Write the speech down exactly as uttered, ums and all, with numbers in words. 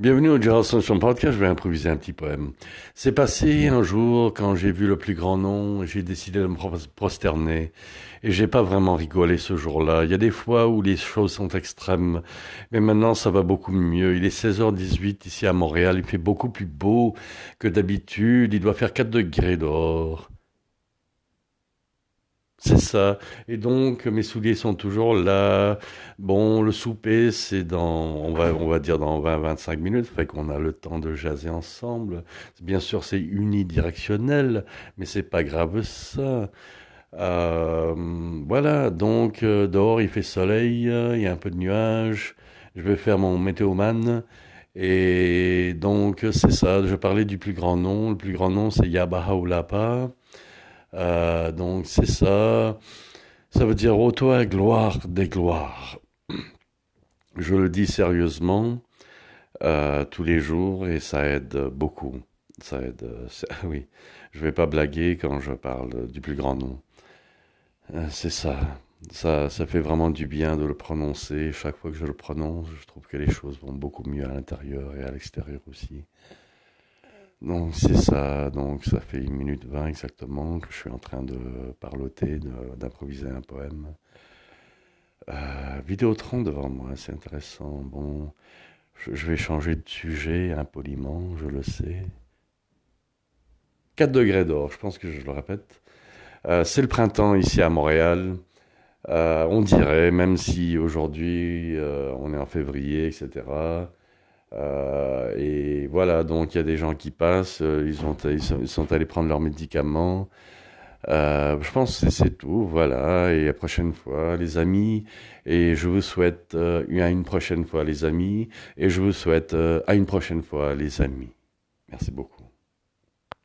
Bienvenue au Gerald Sunshine Podcast, je vais improviser un petit poème. C'est passé un jour quand j'ai vu le plus grand nom, j'ai décidé de me prosterner et j'ai pas vraiment rigolé ce jour-là. Il y a des fois où les choses sont extrêmes, mais maintenant ça va beaucoup mieux. Il est seize heures dix-huit ici à Montréal, il fait beaucoup plus beau que d'habitude, il doit faire quatre degrés dehors. C'est ça. Et donc, mes souliers sont toujours là. Bon, le souper, c'est dans, on va, on va dire dans vingt à vingt-cinq minutes. Fait qu'on a le temps de jaser ensemble. Bien sûr, c'est unidirectionnel, mais c'est pas grave ça. Euh, voilà. Donc, dehors, il fait soleil, il y a un peu de nuages. Je vais faire mon météoman. Et donc, c'est ça. Je parlais du plus grand nom. Le plus grand nom, c'est Yabaha Oulapa. Euh, donc c'est ça, ça veut dire ô toi gloire des gloires. Je le dis sérieusement euh, tous les jours et ça aide beaucoup. Ça aide, ça, oui. Je vais pas blaguer quand je parle du plus grand nom. Euh, c'est ça. ça, ça fait vraiment du bien de le prononcer. Chaque fois que je le prononce, je trouve que les choses vont beaucoup mieux à l'intérieur et à l'extérieur aussi. Donc c'est ça, donc ça fait une minute vingt exactement que je suis en train de parloter, de, d'improviser un poème. Euh, Vidéotron devant moi, c'est intéressant. Bon, je, je vais changer de sujet impoliment, je le sais. quatre degrés dehors, je pense que je le répète. Euh, c'est le printemps ici à Montréal. Euh, on dirait, même si aujourd'hui euh, on est en février, et cetera. Euh, et voilà, donc il y a des gens qui passent, euh, ils, ont, ils, sont, ils sont allés prendre leurs médicaments. Euh, je pense que c'est tout, voilà, et à la prochaine fois, les amis, et je vous souhaite euh, à une prochaine fois, les amis, et je vous souhaite euh, à une prochaine fois, les amis. Merci beaucoup.